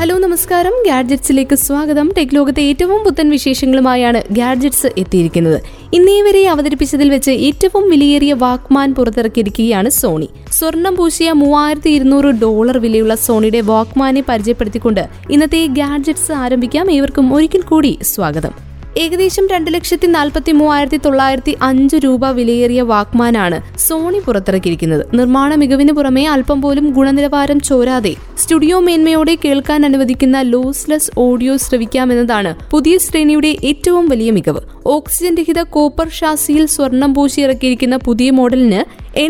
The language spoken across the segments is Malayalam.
ഹലോ, നമസ്കാരം. ഗാഡ്ജറ്റ്സിലേക്ക് സ്വാഗതം. ടെക് ലോകത്തെ ഏറ്റവും പുത്തൻ വിശേഷങ്ങളുമായാണ് ഗാഡ്ജറ്റ്സ് എത്തിയിരിക്കുന്നത്. ഇന്നേ വരെ അവതരിപ്പിച്ചതിൽ വെച്ച് ഏറ്റവും വിലയേറിയ വാക്ക്മാൻ പുറത്തിറക്കിയിരിക്കുകയാണ് സോണി. സ്വർണം പൂശിയ $3200 വിലയുള്ള സോണിയുടെ വാക്ക്മാനെ പരിചയപ്പെടുത്തിക്കൊണ്ട് ഇന്നത്തെ ഗാഡ്ജറ്റ്സ് ആരംഭിക്കാം. ഏവർക്കും ഒരിക്കൽ കൂടി സ്വാഗതം. ഏകദേശം 2,43,905 രൂപ വിലയേറിയ വാക്ക്മാനാണ് സോണി പുറത്തിറക്കിയിരിക്കുന്നത്. നിർമ്മാണ മികവിന് പുറമെ അല്പം പോലും ഗുണനിലവാരം ചോരാതെ സ്റ്റുഡിയോ മേന്മയോടെ കേൾക്കാൻ അനുവദിക്കുന്ന ലോസ്ലെസ് ഓഡിയോ ശ്രവിക്കാമെന്നതാണ് പുതിയ ശ്രേണിയുടെ ഏറ്റവും വലിയ മികവ്. ഓക്സിജൻ രഹിത കോപ്പർ ഷാസിയിൽ സ്വർണം പൂശിയിറക്കിയിരിക്കുന്ന പുതിയ മോഡലിന്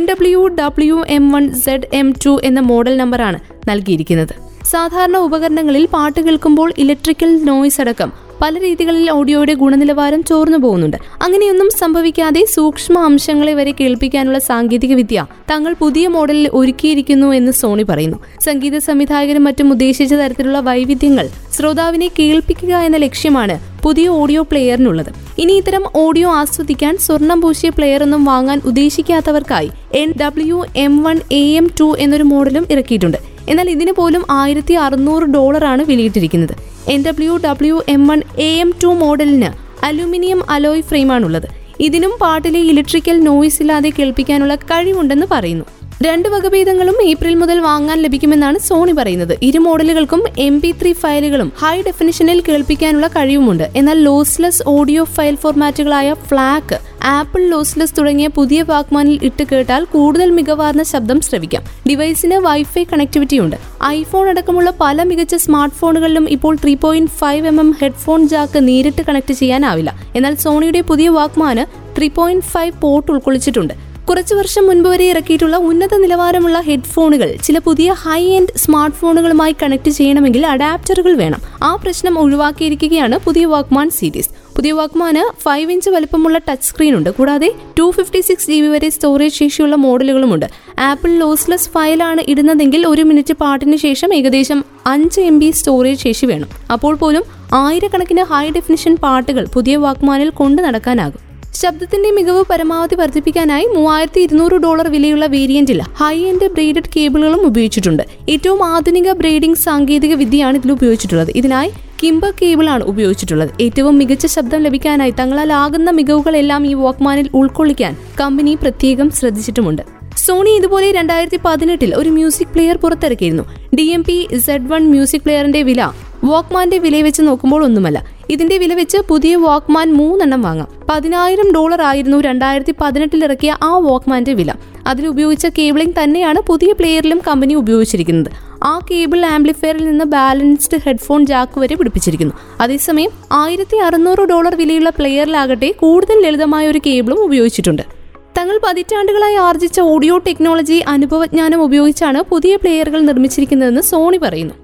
NW-WM1Z M2 എന്ന മോഡൽ നമ്പറാണ് നൽകിയിരിക്കുന്നത്. സാധാരണ ഉപകരണങ്ങളിൽ പാട്ട് കേൾക്കുമ്പോൾ ഇലക്ട്രിക്കൽ നോയ്സ് അടക്കം പല രീതികളിൽ ഓഡിയോയുടെ ഗുണനിലവാരം ചോർന്നു പോകുന്നുണ്ട്. അങ്ങനെയൊന്നും സംഭവിക്കാതെ സൂക്ഷ്മ അംശങ്ങളെ വരെ കേൾപ്പിക്കാനുള്ള സാങ്കേതിക വിദ്യ തങ്ങൾ പുതിയ മോഡലിൽ ഒരുക്കിയിരിക്കുന്നു എന്ന് സോണി പറയുന്നു. സംഗീത സംവിധായകരും മറ്റും ഉദ്ദേശിച്ച തരത്തിലുള്ള വൈവിധ്യങ്ങൾ ശ്രോതാവിനെ കേൾപ്പിക്കുക എന്ന ലക്ഷ്യമാണ് പുതിയ ഓഡിയോ പ്ലെയറിനുള്ളത്. ഇനി ഇത്തരം ഓഡിയോ ആസ്വദിക്കാൻ സ്വർണം പൂശിയ പ്ലെയറൊന്നും വാങ്ങാൻ ഉദ്ദേശിക്കാത്തവർക്കായി NW-WM1A M2 എന്നൊരു മോഡലും ഇറക്കിയിട്ടുണ്ട്. എന്നാൽ ഇതിന് പോലും $1,600 വിലയിട്ടിരിക്കുന്നത്. NW-WM1A M2 മോഡലിന് അലൂമിനിയം അലോയ് ഫ്രെയിമാണുള്ളത്. ഇതിനും പാട്ടിലെ ഇലക്ട്രിക്കൽ നോയ്സ് ഇല്ലാതെ കേൾപ്പിക്കാനുള്ള കഴിവുണ്ടെന്ന് പറയുന്നു. 2 വകഭേദങ്ങളും ഏപ്രിൽ മുതൽ വാങ്ങാൻ ലഭിക്കുമെന്നാണ് സോണി പറയുന്നത്. ഇരു മോഡലുകൾക്കും MP3 ഫയലുകളും ഹൈ ഡെഫിനിഷനിൽ കേൾപ്പിക്കാനുള്ള കഴിവുമുണ്ട്. എന്നാൽ ലോസ്ലെസ് ഓഡിയോ ഫയൽ ഫോർമാറ്റുകളായ FLAC, ആപ്പിൾ ലോസ്ലെസ് തുടങ്ങിയ പുതിയ വാക്ക്മാനിൽ ഇട്ട് കേട്ടാൽ കൂടുതൽ മികവാർന്ന ശബ്ദം ശ്രവിക്കാം. ഡിവൈസിന് വൈഫൈ കണക്ടിവിറ്റിയുണ്ട്. ഐഫോൺ അടക്കമുള്ള പല മികച്ച സ്മാർട്ട് ഫോണുകളിലും ഇപ്പോൾ 3.5mm ഹെഡ്ഫോൺ ജാക്ക് നേരിട്ട് കണക്ട് ചെയ്യാനാവില്ല. എന്നാൽ സോണിയുടെ പുതിയ വാക്ക്മാന് 3.5 പോർട്ട് ഉൾക്കൊള്ളിച്ചിട്ടുണ്ട്. കുറച്ചു വർഷം മുൻപ് വരെ ഇറക്കിയിട്ടുള്ള ഉന്നത നിലവാരമുള്ള ഹെഡ്ഫോണുകൾ ചില പുതിയ ഹൈ എൻഡ് സ്മാർട്ട് ഫോണുകളുമായി കണക്ട് ചെയ്യണമെങ്കിൽ അഡാപ്റ്ററുകൾ വേണം. ആ പ്രശ്നം ഒഴിവാക്കിയിരിക്കുകയാണ് പുതിയ വാക്ക്മാൻ സീരീസ്. പുതിയ വാക്ക്മാന് 5" വലുപ്പമുള്ള ടച്ച് സ്ക്രീൻ ഉണ്ട്. കൂടാതെ 256 GB വരെ സ്റ്റോറേജ് ശേഷിയുള്ള മോഡലുകളുമുണ്ട്. ആപ്പിൾ ലോസ്ലെസ് ഫയലാണ് ഇടുന്നതെങ്കിൽ 1 മിനിറ്റ് പാട്ടിന് ശേഷം ഏകദേശം 5 MB സ്റ്റോറേജ് ശേഷി വേണം. അപ്പോൾ പോലും ആയിരക്കണക്കിന് ഹൈ ഡെഫിനിഷൻ പാട്ടുകൾ പുതിയ വാക്ക്മാനിൽ കൊണ്ടു നടക്കാനാകും. ശബ്ദത്തിന്റെ മികവ് പരമാവധി വർദ്ധിപ്പിക്കാനായി $3,200 വിലയുള്ള വേരിയന്റിൽ ഹൈ എൻഡ് ബ്രേഡഡ് കേബിളുകളും ഉപയോഗിച്ചിട്ടുണ്ട്. ഏറ്റവും ആധുനിക ബ്രേഡിംഗ് സാങ്കേതിക വിദ്യയാണ് ഇതിൽ ഉപയോഗിച്ചിട്ടുള്ളത്. ഇതിനായി കിംബർ കേബിളാണ് ഉപയോഗിച്ചിട്ടുള്ളത്. ഏറ്റവും മികച്ച ശബ്ദം ലഭിക്കാനായി തങ്ങളാൽ ആകുന്ന മികവുകളെല്ലാം ഈ വാക്ക്മാനിൽ ഉൾക്കൊള്ളിക്കാൻ കമ്പനി പ്രത്യേകം ശ്രദ്ധിച്ചിട്ടുമുണ്ട്. സോണി ഇതുപോലെ 2018 ഒരു മ്യൂസിക് പ്ലെയർ പുറത്തിറക്കിയിരുന്നു. DMP-Z1 മ്യൂസിക് പ്ലെയറിന്റെ വില വാക്ക്മാന്റെ വില വെച്ച് നോക്കുമ്പോൾ ഒന്നുമല്ല. ഇതിന്റെ വില വെച്ച് പുതിയ വാക്ക്മാൻ 3 വാങ്ങാം. $10,000 ആയിരുന്നു 2018 ഇറക്കിയ ആ വാക്ക്മാന്റെ വില. അതിലുപയോഗിച്ച കേബിളിംഗ് തന്നെയാണ് പുതിയ പ്ലെയറിലും കമ്പനി ഉപയോഗിച്ചിരിക്കുന്നത്. ആ കേബിൾ ആംപ്ലിഫയറിൽ നിന്ന് ബാലൻസ്ഡ് ഹെഡ്ഫോൺ ജാക്ക് വരെ പിടിപ്പിച്ചിരിക്കുന്നു. അതേസമയം $1,600 വിലയുള്ള പ്ലെയറിലാകട്ടെ കൂടുതൽ ലളിതമായ ഒരു കേബിളും ഉപയോഗിച്ചിട്ടുണ്ട്. തങ്ങൾ പതിറ്റാണ്ടുകളായി ആർജിച്ച ഓഡിയോ ടെക്നോളജി അനുഭവജ്ഞാനം ഉപയോഗിച്ചാണ് പുതിയ പ്ലെയറുകൾ നിർമ്മിച്ചിരിക്കുന്നതെന്ന് സോണി പറയുന്നു.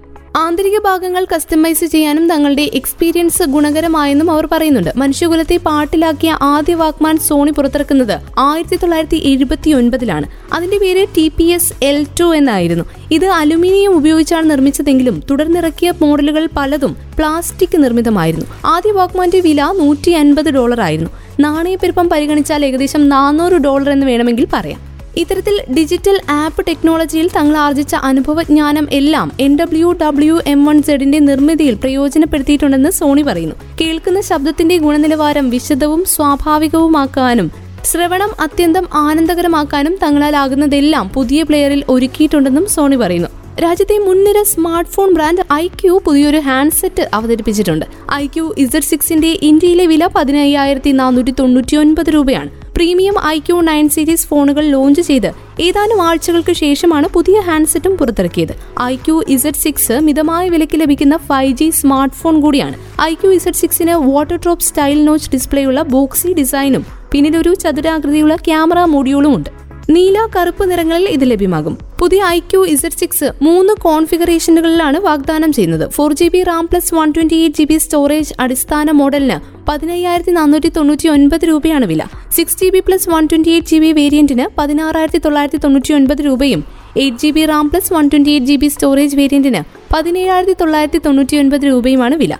ആന്തരിക ഭാഗങ്ങൾ കസ്റ്റമൈസ് ചെയ്യാനും തങ്ങളുടെ എക്സ്പീരിയൻസ് ഗുണകരമായെന്നും അവർ പറയുന്നുണ്ട്. മനുഷ്യകുലത്തെ പാട്ടിലാക്കിയ ആദ്യ വാക്ക്മാൻ സോണി പുറത്തിറക്കുന്നത് 1979-ലാണ്. അതിന്റെ പേര് TPS L2 എന്നായിരുന്നു. ഇത് അലുമിനിയം ഉപയോഗിച്ചാണ് നിർമ്മിച്ചതെങ്കിലും തുടർന്നിറക്കിയ മോഡലുകൾ പലതും പ്ലാസ്റ്റിക് നിർമ്മിതമായിരുന്നു. ആദ്യ വാക്ക്മാന്റെ വില $150 ആയിരുന്നു. നാണയപ്പെരുപ്പം പരിഗണിച്ചാൽ ഏകദേശം $400 എന്ന് വേണമെങ്കിൽ പറയാം. ഇത്തരത്തിൽ ഡിജിറ്റൽ ആപ്പ് ടെക്നോളജിയിൽ തങ്ങൾ ആർജിച്ച അനുഭവജ്ഞാനം എല്ലാം NW-WM1Z നിർമ്മിതിയിൽ പ്രയോജനപ്പെടുത്തിയിട്ടുണ്ടെന്ന് സോണി പറയുന്നു. കേൾക്കുന്ന ശബ്ദത്തിന്റെ ഗുണനിലവാരം വിശദവും സ്വാഭാവികവുമാക്കാനും ശ്രവണം അത്യന്തം ആനന്ദകരമാക്കാനും തങ്ങളാലാകുന്നതെല്ലാം പുതിയ പ്ലെയറിൽ ഒരുക്കിയിട്ടുണ്ടെന്നും സോണി പറയുന്നു. രാജ്യത്തെ മുൻനിര സ്മാർട്ട് ഫോൺ ബ്രാൻഡ് iQOO പുതിയൊരു ഹാൻഡ്സെറ്റ് അവതരിപ്പിച്ചിട്ടുണ്ട്. iQOO Z6 ഇന്ത്യയിലെ വില $15,499 രൂപയാണ്. പ്രീമിയം iQOO 9 സീരീസ് ഫോണുകൾ ലോഞ്ച് ചെയ്ത് ഏതാനും ആഴ്ചകൾക്ക് ശേഷമാണ് പുതിയ ഹാൻഡ്സെറ്റും പുറത്തിറക്കിയത്. iQOO Z6 മിതമായ വിലയ്ക്ക് ലഭിക്കുന്ന 5G സ്മാർട്ട് ഫോൺ കൂടിയാണ്. iQOO Z6 water drop style notch ഡിസ്പ്ലേയുള്ള ബോക്സി ഡിസൈനും പിന്നിലൊരു ചതുരാകൃതിയുള്ള ക്യാമറ മൊഡ്യൂളും ഉണ്ട്. നീല കറുപ്പ് നിറങ്ങളിൽ ഇത് ലഭ്യമാകും. പുതിയ iQOO Z6 3 കോൺഫിഗറേഷനുകളിലാണ് വാഗ്ദാനം ചെയ്യുന്നത്. 4GB Ram plus 128GB storage അടിസ്ഥാന മോഡലിന് $14,499 രൂപയാണ് വില. 6GB പ്ലസ് 128GB വേരിയന്റിന് $16,999 രൂപയും 8GB Ram plus 128GB storage വേരിയന്റിന് $17,999 രൂപയുമാണ് വില.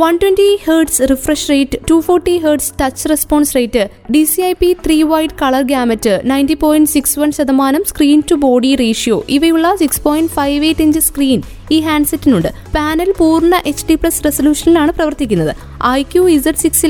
120 Hz refresh rate, 240 Hz touch response rate, DCI-P3 wide colour gamut, 90.61% screen to body ratio ഇവയുള്ള 6.58 ഇഞ്ച് സ്ക്രീൻ ഈ ഹാൻഡ്സെറ്റിനുണ്ട്. പാനൽ പൂർണ്ണ HD+ റെസൊല്യൂഷനിലാണ് പ്രവർത്തിക്കുന്നത്. iQOO Z6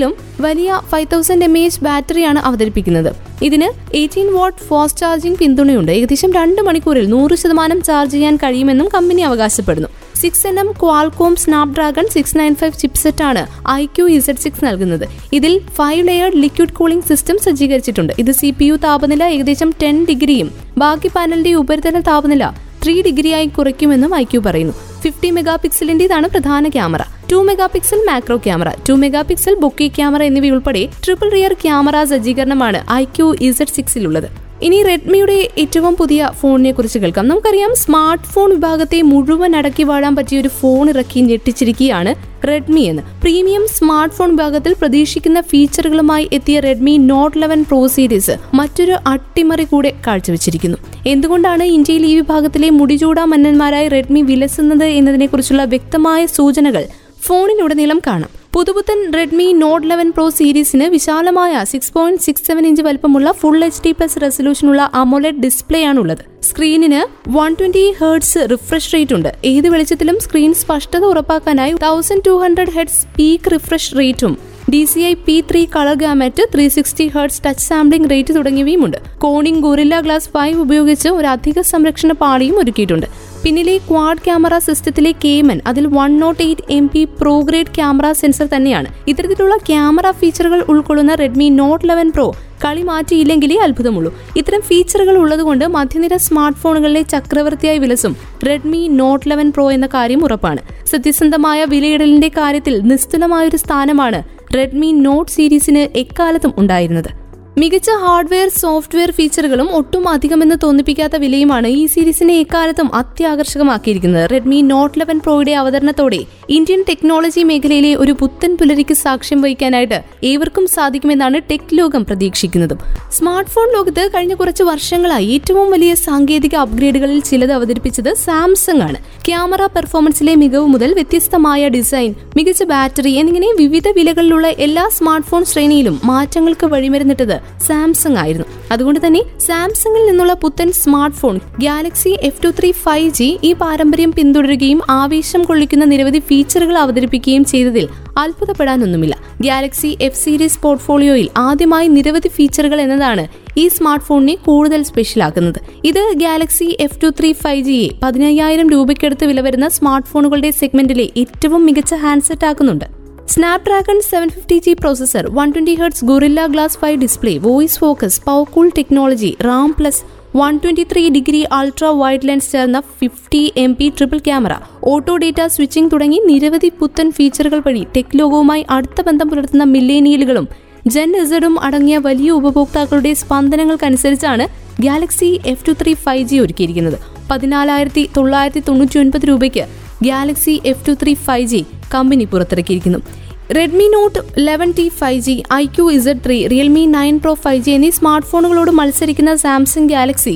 വലിയ 5000 mAh ബാറ്ററിയാണ് അവതരിപ്പിക്കുന്നത്. ഇതിന് 18W ഫാസ്റ്റ് ചാർജിംഗ് പിന്തുണയുണ്ട്. ഏകദേശം 2 മണിക്കൂറിൽ 100% ചാർജ് ചെയ്യാൻ കഴിയുമെന്നും കമ്പനി അവകാശപ്പെടുന്നു. 6nm Qualcomm Snapdragon 695 ചിപ്സെറ്റാണ് iQOO Z6 നൽകുന്നത്. ഇതിൽ 5 ലെയേർഡ് ലിക്വിഡ് കൂളിംഗ് സിസ്റ്റം സജ്ജീകരിച്ചിട്ടുണ്ട്. ഇത് CPU താപനില ഏകദേശം 10 ഡിഗ്രിയും ബാക്കി പാനലിന്റെ ഉപരിതല താപനില 3 ഡിഗ്രിയായി കുറയ്ക്കുമെന്നും iQOO പറയുന്നു. 50 മെഗാപിക്സലിന്റേതാണ് പ്രധാന camera, 2 megapixel macro camera, 2 megapixel bokeh camera എന്നിവയുൾപ്പെടെ ട്രിപ്പിൾ റിയർ ക്യാമറ സജ്ജീകരണമാണ് iQOO Z6 ഉള്ളത്. ഇനി റെഡ്മിയുടെ ഏറ്റവും പുതിയ ഫോണിനെ കുറിച്ച് കേൾക്കാം. നമുക്കറിയാം, സ്മാർട്ട് ഫോൺ വിഭാഗത്തെ മുഴുവൻ അടക്കി വാഴാൻ പറ്റിയ ഒരു ഫോൺ ഇറക്കി ഞെട്ടിച്ചിരിക്കുകയാണ് റെഡ്മി എന്ന്. പ്രീമിയം സ്മാർട്ട് ഫോൺ വിഭാഗത്തിൽ പ്രതീക്ഷിക്കുന്ന ഫീച്ചറുകളുമായി എത്തിയ റെഡ്മി നോട്ട് 11 പ്രോ സീരീസ് മറ്റൊരു അട്ടിമറി കൂടെ കാഴ്ചവെച്ചിരിക്കുന്നു. എന്തുകൊണ്ടാണ് ഇന്ത്യയിൽ ഈ വിഭാഗത്തിലെ മുടിചൂടാ മന്നന്മാരായി റെഡ്മി വിലസുന്നത് എന്നതിനെക്കുറിച്ചുള്ള വ്യക്തമായ സൂചനകൾ ഫോണിലുടനീളം കാണാം. പുതുപുത്തൻ റെഡ്മി നോട്ട് 11 പ്രോ സീരീസിന് വിശാലമായ 6.67 ഇഞ്ച് വലിപ്പമുള്ള ഫുൾ HD+ റെസൊല്യൂഷനുള്ള AMOLED ഡിസ്പ്ലേയാണുള്ളത്. സ്ക്രീനിന് 120 Hz റിഫ്രഷ് റേറ്റ് ഉണ്ട്. ഏത് വെളിച്ചത്തിലും സ്ക്രീൻ സ്പഷ്ടത ഉറപ്പാക്കാനായി 1200 Hz പീക്ക് റിഫ്രഷ് റേറ്റും DCI-P3 colour gamut, 360 Hz touch sampling rate തുടങ്ങിയവയുമുണ്ട്. കോണിംഗ് ഗൊറില്ല ഗ്ലാസ് 5 ഉപയോഗിച്ച് ഒരു അധിക സംരക്ഷണ പാളിയും ഒരുക്കിയിട്ടുണ്ട്. പിന്നിലെ ക്വാഡ് ക്യാമറ സിസ്റ്റത്തിലെ കേമൻ അതിൽ 108 MP പ്രോഗ്രേഡ് ക്യാമറ സെൻസർ തന്നെയാണ്. ഇത്തരത്തിലുള്ള ക്യാമറ ഫീച്ചറുകൾ ഉൾക്കൊള്ളുന്ന റെഡ്മി നോട്ട് 11 പ്രോ കളി മാറ്റിയില്ലെങ്കിലേ അത്ഭുതമുള്ളൂ. ഇത്തരം ഫീച്ചറുകൾ ഉള്ളതുകൊണ്ട് മധ്യനിര സ്മാർട്ട് ഫോണുകളിലെ ചക്രവർത്തിയായി വിലസും റെഡ്മി നോട്ട് 11 പ്രോ എന്ന കാര്യം ഉറപ്പാണ്. സത്യസന്ധമായ വിലയിടലിന്റെ കാര്യത്തിൽ നിശ്ചലമായൊരു സ്ഥാനമാണ് റെഡ്മി നോട്ട് സീരീസിന് എക്കാലത്തും ഉണ്ടായിരുന്നത്. മികച്ച ഹാർഡ്വെയർ, സോഫ്റ്റ്വെയർ ഫീച്ചറുകളും ഒട്ടും അധികമെന്ന് തോന്നിപ്പിക്കാത്ത വിലയുമാണ് ഈ സീരീസിനെ എക്കാലത്തും അത്യാകർഷകമാക്കിയിരിക്കുന്നത്. റെഡ്മി നോട്ട് 11 പ്രോയുടെ അവതരണത്തോടെ ഇന്ത്യൻ ടെക്നോളജി മേഖലയിലെ ഒരു പുത്തൻ പുലരിക്ക് സാക്ഷ്യം വഹിക്കാനായിട്ട് ഏവർക്കും സാധിക്കുമെന്നാണ് ടെക് ലോകം പ്രതീക്ഷിക്കുന്നത്. സ്മാർട്ട് ഫോൺ ലോകത്ത് കഴിഞ്ഞ കുറച്ച് വർഷങ്ങളായി ഏറ്റവും വലിയ സാങ്കേതിക അപ്ഗ്രേഡുകളിൽ ചിലത് അവതരിപ്പിച്ചത് സാംസങ് ആണ്. ക്യാമറ പെർഫോമൻസിലെ മികവ് മുതൽ വ്യത്യസ്തമായ ഡിസൈൻ, മികച്ച ബാറ്ററി എന്നിങ്ങനെ വിവിധ വിലകളിലുള്ള എല്ലാ സ്മാർട്ട് ഫോൺ ശ്രേണിയിലും മാറ്റങ്ങൾക്ക് വഴിമരുന്നിട്ടത് സാംസങ് ആയിരുന്നു. അതുകൊണ്ട് തന്നെ സാംസങ്ങിൽ നിന്നുള്ള പുത്തൻ smart phone Galaxy F23 5G ഈ പാരമ്പര്യം പിന്തുടരുകയും ആവേശം കൊള്ളിക്കുന്ന നിരവധി ഫീച്ചറുകൾ അവതരിപ്പിക്കുകയും ചെയ്തതിൽ അത്ഭുതപ്പെടാനൊന്നുമില്ല. ഗാലക്സി F സീരീസ് പോർട്ട്ഫോളിയോയിൽ ആദ്യമായി നിരവധി ഫീച്ചറുകൾ എന്നതാണ് ഈ സ്മാർട്ട് ഫോണിനെ കൂടുതൽ സ്പെഷ്യലാക്കുന്നത്. ഇത് ഗാലക്സി F23 5Gയെ 15,000 രൂപയ്ക്കടുത്ത് വില വരുന്ന സ്മാർട്ട് ഫോണുകളുടെ സെഗ്മെന്റിലെ ഏറ്റവും മികച്ച ഹാൻഡ്സെറ്റ് ആക്കുന്നുണ്ട്. Snapdragon 750G processor, 120 Hz Gorilla glass 5 display, voice focus, power cool technology, RAM plus 123 degree ultra wide lens ചേർന്ന 50 MP triple camera, auto data switching തുടങ്ങി നിരവധി പുത്തൻ ഫീച്ചറുകൾ വഴി ടെക് ലോകവുമായി അടുത്ത ബന്ധം പുലർത്തുന്ന മില്ലേനിയലുകളും Gen Z അടങ്ങിയ വലിയ ഉപഭോക്താക്കളുടെ സ്പന്ദനങ്ങൾക്കനുസരിച്ചാണ് ഗാലക്സി F23 5G ഒരുക്കിയിരിക്കുന്നത്. 14,999 രൂപയ്ക്ക് ഗാലക്സി F23 5G കമ്പനി പുറത്തിറക്കിയിരിക്കുന്നു. Redmi Note 11T 5G, iQOO Z3, Realme 9 Pro 5G എന്നീ സ്മാർട്ട് ഫോണുകളോട് മത്സരിക്കുന്ന Samsung Galaxy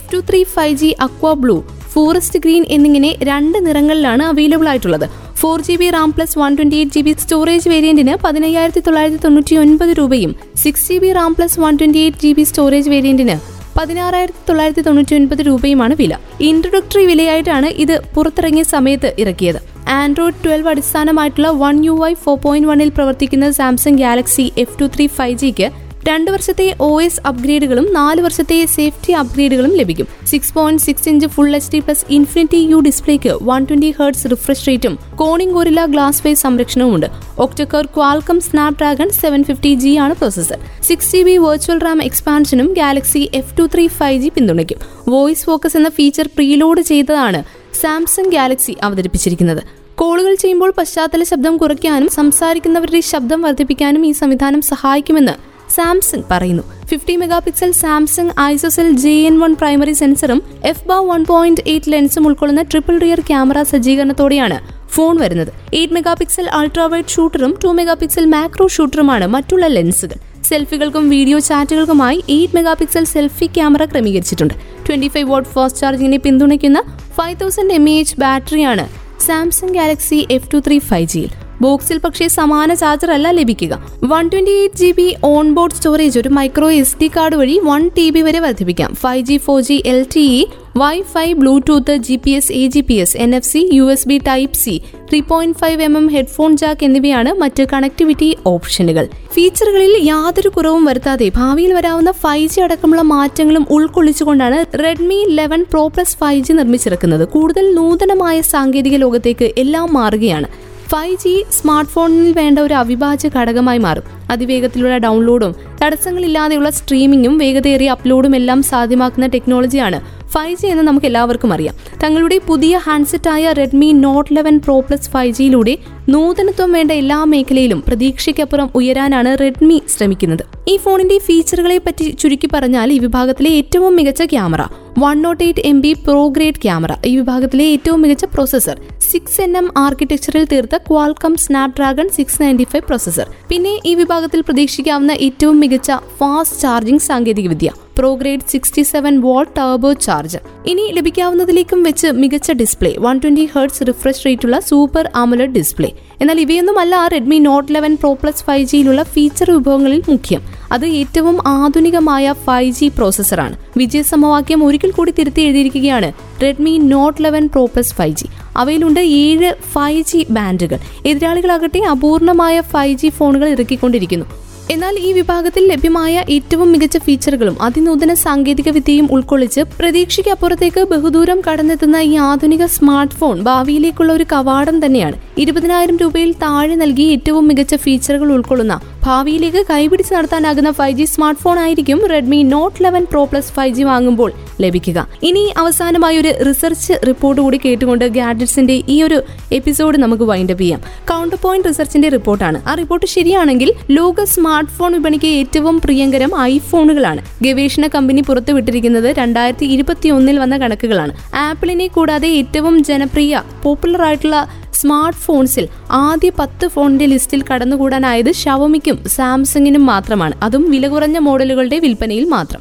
F23 5G aqua blue, forest green എന്നിങ്ങനെ 2 നിറങ്ങളിലാണ് അവൈലബിൾ ആയിട്ടുള്ളത്. 4GB Ram plus 128GB storage വേരിയന്റിന് 15,999 രൂപയും 6GB Ram plus 128GB storage വേരിയന്റിന് 16,999 രൂപയുമാണ് വില. ഇൻട്രൊഡക്ടറി വിലയായിട്ടാണ് ഇത് പുറത്തിറങ്ങിയ സമയത്ത് ഇറക്കിയത്. Android 12 അടിസ്ഥാനമായിട്ടുള്ള 1UI 4.1 പ്രവർത്തിക്കുന്ന സാംസങ് ഗാലക്സി F23 5Gക്ക് 2 വർഷത്തെ OS അപ്ഗ്രേഡുകളും 4 വർഷത്തെ സേഫ്റ്റി അപ്ഗ്രേഡുകളും ലഭിക്കും. 6.6 inch full HD+ infinity U ഡിസ്പ്ലേക്ക് 120 Hz റിഫ്രഷ് റേറ്റും കോണിംഗ് ഗൊറില്ല ഗ്ലാസ് 5 സംരക്ഷണവുമുണ്ട്. ഒക്ടകോർ ക്വാൾകം സ്നാപ്ഡ്രാഗൺ 750G ആണ് പ്രോസസർ. 6GB വെർച്വൽ റാം എക്സ്പാൻഷനും ഗാലക്സി F23 5G പിന്തുണയ്ക്കും. വോയിസ് ഫോക്കസ് എന്ന ഫീച്ചർ പ്രീലോഡ് ചെയ്തതാണ് സാംസങ് ഗാലക്സി അവതരിപ്പിച്ചിരിക്കുന്നത്. കോളുകൾ ചെയ്യുമ്പോൾ പശ്ചാത്തല ശബ്ദം കുറയ്ക്കാനും സംസാരിക്കുന്നവരുടെ ശബ്ദം വർദ്ധിപ്പിക്കാനും ഈ സംവിധാനം സഹായിക്കുമെന്ന് സാംസങ് പറയുന്നു. 50 megapixel Samsung Isocell JN1 primary സെൻസറും f/1.8 ലെൻസും ഉൾക്കൊള്ളുന്ന ട്രിപ്പിൾ റിയർ ക്യാമറ സജ്ജീകരണത്തോടെയാണ് ഫോൺ വരുന്നത്. 8 മെഗാപിക്സൽ അൾട്രാ വൈഡ് ഷൂട്ടറും 2 മെഗാപിക്സൽ മാക്രോ ഷൂട്ടറുമാണ് മറ്റുള്ള ലെൻസുകൾ. സെൽഫികൾക്കും വീഡിയോ ചാറ്റുകൾക്കുമായി 8 മെഗാപിക്സൽ സെൽഫി ക്യാമറ ക്രമീകരിച്ചിട്ടുണ്ട്. 25W ഫാസ്റ്റ് ചാർജിങ്ങിനെ പിന്തുണയ്ക്കുന്ന 5000 mAh ബാറ്ററിയാണ് സാംസങ് ഗാലക്സി F23 5Gയിൽ. ബോക്സിൽ പക്ഷേ സമാന ചാർജർ അല്ല ലഭിക്കുക. 128GB ഓൺബോർഡ് സ്റ്റോറേജ് ഒരു മൈക്രോ SD കാർഡ് വഴി 1TB വരെ വർദ്ധിപ്പിക്കാം. 5G 4G LTE, wifi, Bluetooth, GPS AGPS NFC USB Type C, 3.5mm headphone jack എന്നിവയാണ് മറ്റ് കണക്ടിവിറ്റി ഓപ്ഷനുകൾ. ഫീച്ചറുകളിൽ യാതൊരു കുറവും വരുത്താതെ ഭാവിയിൽ വരാവുന്ന 5G അടക്കമുള്ള മാറ്റങ്ങളും ഉൾക്കൊള്ളിച്ചുകൊണ്ടാണ് Redmi 11 Pro Plus 5G നിർമ്മിച്ചിരിക്കുന്നത്. കൂടുതൽ നൂതനമായ സാങ്കേതിക ലോകത്തേക്ക് എല്ലാം മാറുകയാണ്. 5G സ്മാർട്ട് ഫോണിൽ വേണ്ട ഒരു അവിഭാജ്യ ഘടകമായി മാറും. അതിവേഗത്തിലുള്ള ഡൗൺലോഡും തടസ്സങ്ങളില്ലാതെയുള്ള സ്ട്രീമിങ്ങും വേഗതയേറിയ അപ്ലോഡും എല്ലാം സാധ്യമാക്കുന്ന ടെക്നോളജിയാണ് 5G എന്ന് നമുക്ക് എല്ലാവർക്കും അറിയാം. തങ്ങളുടെ പുതിയ ഹാൻഡ്സെറ്റായ Redmi Note 11 Pro Plus 5Gയിലൂടെ നൂതനത്വം വേണ്ട എല്ലാ മേഖലയിലും പ്രതീക്ഷയ്ക്കപ്പുറം ഉയരാനാണ് റെഡ്മി ശ്രമിക്കുന്നത്. ഈ ഫോണിന്റെ ഫീച്ചറുകളെ പറ്റി ചുരുക്കി പറഞ്ഞാൽ ഈ വിഭാഗത്തിലെ ഏറ്റവും മികച്ച camera 108MB pro grade camera, ഈ വിഭാഗത്തിലെ ഏറ്റവും മികച്ച പ്രൊസസർ 6nm ആർക്കിടെക്ചറിൽ തീർത്ത ക്വാൾകം സ്നാപ്ഡ്രാഗൺ 695 പ്രൊസസർ, പിന്നെ ഈ വിഭാഗത്തിൽ പ്രതീക്ഷിക്കാവുന്ന ഏറ്റവും മികച്ച ഫാസ്റ്റ് ചാർജിംഗ് സാങ്കേതികവിദ്യ pro grade 67 volt turbo charger. ഇനി ലഭിക്കാവുന്നതിലേക്കും വെച്ച് മികച്ച ഡിസ്പ്ലേ 120Hz റിഫ്രഷ് റേറ്റുള്ള സൂപ്പർ AMOLED ഡിസ്പ്ലേ. എന്നാൽ ഇവയൊന്നും അല്ല റെഡ്മി Note 11 Pro Plus 5Gയിലുള്ള ഫീച്ചർ വിഭവങ്ങളിൽ മുഖ്യം. അത് ഏറ്റവും ആധുനികമായ 5G പ്രോസസ്സറാണ്. വിജയ സമവാക്യം ഒരിക്കൽ കൂടി തിരുത്തി എഴുതിയിരിക്കുകയാണ് Redmi Note 11 Pro Plus 5G. അവയിലുണ്ട് 7 5G ബാൻഡുകൾ. എതിരാളികളാകട്ടെ അപൂർണമായ 5G ഫോണുകൾ ഇറക്കിക്കൊണ്ടിരിക്കുന്നു. എന്നാൽ ഈ വിഭാഗത്തിൽ ലഭ്യമായ ഏറ്റവും മികച്ച ഫീച്ചറുകളും അതിനൂതന സാങ്കേതിക വിദ്യയും ഉൾക്കൊള്ളിച്ച് പ്രതീക്ഷയ്ക്കപ്പുറത്തേക്ക് ബഹുദൂരം കടന്നെത്തുന്ന ഈ ആധുനിക സ്മാർട്ട് ഫോൺ ഭാവിയിലേക്കുള്ള ഒരു കവാടം തന്നെയാണ്. 20,000 രൂപയിൽ താഴെ നൽകി ഏറ്റവും മികച്ച ഫീച്ചറുകൾ ഉൾക്കൊള്ളുന്ന, ഭാവിയിലേക്ക് കൈപിടിച്ച് നടത്താനാകുന്ന 5G സ്മാർട്ട് ഫോൺ ആയിരിക്കും Redmi Note 11 Pro Plus 5G വാങ്ങുമ്പോൾ ലഭിക്കുക. ഇനി അവസാനമായി ഒരു റിസർച്ച് റിപ്പോർട്ട് കൂടി കേട്ടുകൊണ്ട് ഗാഡ്ജറ്റ്സിന്റെ ഈ ഒരു എപ്പിസോഡ് നമുക്ക് വൈൻഡപ്പ് ചെയ്യാം. കൗണ്ടർ പോയിന്റ് റിസർച്ചിന്റെ റിപ്പോർട്ടാണ്. ആ റിപ്പോർട്ട് ശരിയാണെങ്കിൽ ലോക സ്മാർട്ട് ഫോൺ വിപണിക്ക് ഏറ്റവും പ്രിയങ്കരം ഐഫോണുകളാണ്. ഗവേഷണ കമ്പനി പുറത്തുവിട്ടിരിക്കുന്നത് 2021 വന്ന കണക്കുകളാണ്. ആപ്പിളിനെ കൂടാതെ ഏറ്റവും ജനപ്രിയ പോപ്പുലർ ആയിട്ടുള്ള സ്മാർട്ട് ഫോൺസിൽ ആദ്യ 10 ഫോണിന്റെ ലിസ്റ്റിൽ കടന്നുകൂടാനായത് ഷവോമിക്കും സാംസങ്ങിനും മാത്രമാണ്, അതും വില കുറഞ്ഞ മോഡലുകളുടെ വിൽപ്പനയിൽ മാത്രം.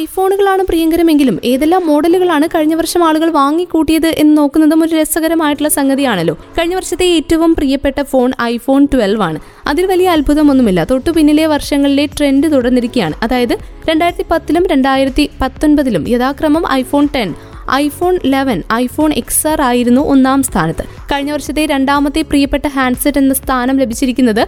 ഐഫോണുകളാണ് പ്രിയങ്കരമെങ്കിലും ഏതെല്ലാം മോഡലുകളാണ് കഴിഞ്ഞ വർഷം ആളുകൾ വാങ്ങിക്കൂട്ടിയത് എന്ന് നോക്കുന്നതും ഒരു രസകരമായിട്ടുള്ള സംഗതിയാണല്ലോ. കഴിഞ്ഞ വർഷത്തെ ഏറ്റവും പ്രിയപ്പെട്ട ഫോൺ iPhone 12 ആണ്. അതിൽ വലിയ അത്ഭുതമൊന്നുമില്ല. തൊട്ടു പിന്നിലെ വർഷങ്ങളിലെ ട്രെൻഡ് തുടർന്നിരിക്കുകയാണ്. അതായത് 2010 2019 യഥാക്രമം iPhone 10, iPhone 11, iPhone XR ആയിരുന്നു ഒന്നാം സ്ഥാനത്ത്. കഴിഞ്ഞ വർഷത്തെ രണ്ടാമത്തെ പ്രിയപ്പെട്ട ഹാൻഡ്സെറ്റ് എന്ന സ്ഥാനം ലഭിച്ചിരിക്കുന്നത്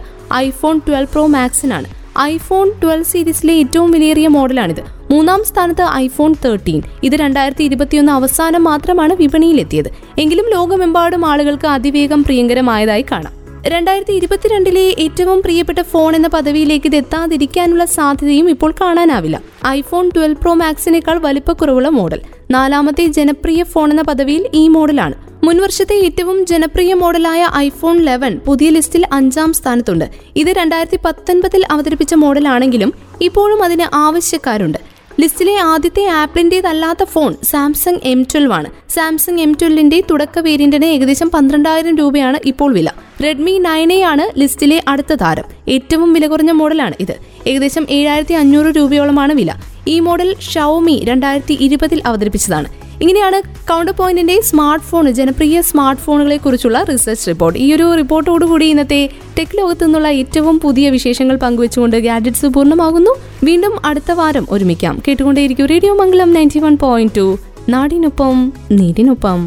iPhone 12 Pro Max-നാണ്. iPhone 12 സീരീസിലെ ഏറ്റവും വിലയേറിയ മോഡലാണിത്. മൂന്നാം സ്ഥാനത്ത് iPhone 13. ഇത് 2021 അവസാനം മാത്രമാണ് വിപണിയിലെത്തിയത്. എങ്കിലും ലോകമെമ്പാടും ആളുകൾക്ക് അതിവേഗം പ്രിയങ്കരമായതായി കാണാം. 2022 ഏറ്റവും പ്രിയപ്പെട്ട ഫോൺ എന്ന പദവിയിലേക്ക് ഇത് എത്താതിരിക്കാനുള്ള സാധ്യതയും ഇപ്പോൾ കാണാനാവില്ല. iPhone 12 Pro Max-നേക്കാൾ വലിപ്പക്കുറവുള്ള മോഡൽ. നാലാമത്തെ ജനപ്രിയ ഫോൺ എന്ന പദവിയിൽ ഈ മോഡലാണ്. മുൻവർഷത്തെ ഏറ്റവും ജനപ്രിയ മോഡലായ iPhone 11 പുതിയ ലിസ്റ്റിൽ 5-ാം സ്ഥാനത്തുണ്ട്. ഇത് 2019 അവതരിപ്പിച്ച മോഡലാണെങ്കിലും ഇപ്പോഴും അതിന് ആവശ്യക്കാരുണ്ട്. ലിസ്റ്റിലെ ആദ്യത്തെ ആപ്പിളിന്റേതല്ലാത്ത ഫോൺ Samsung M12 ആണ്. Samsung M12-ന്റെ തുടക്ക വേരിയന്റിന് ഏകദേശം 12,000 രൂപയാണ് ഇപ്പോൾ വില. Redmi 9A ആണ് ലിസ്റ്റിലെ അടുത്ത താരം. ഏറ്റവും വില കുറഞ്ഞ മോഡലാണ് ഇത്. ഏകദേശം 7,500 രൂപയോളമാണ് വില. ഈ മോഡൽ ഷവോമി 2020 അവതരിപ്പിച്ചതാണ്. ഇങ്ങനെയാണ് കൗണ്ടർ പോയിന്റിന്റെ സ്മാർട്ട് ഫോൺ ജനപ്രിയ സ്മാർട്ട് ഫോണുകളെ കുറിച്ചുള്ള റിസർച്ച് റിപ്പോർട്ട്. ഈ ഒരു റിപ്പോർട്ടോടുകൂടി ഇന്നത്തെ ടെക് ലോകത്തു നിന്നുള്ള ഏറ്റവും പുതിയ വിശേഷങ്ങൾ പങ്കുവെച്ചുകൊണ്ട് ഗാഡ്ജറ്റ്സ് പൂർണ്ണമാകുന്നു. വീണ്ടും അടുത്ത വാരം ഒരുമിക്കാം. കേട്ടുകൊണ്ടേയിരിക്കും റേഡിയോ മംഗളം 91.2, നാടിനൊപ്പം നീടിനൊപ്പം.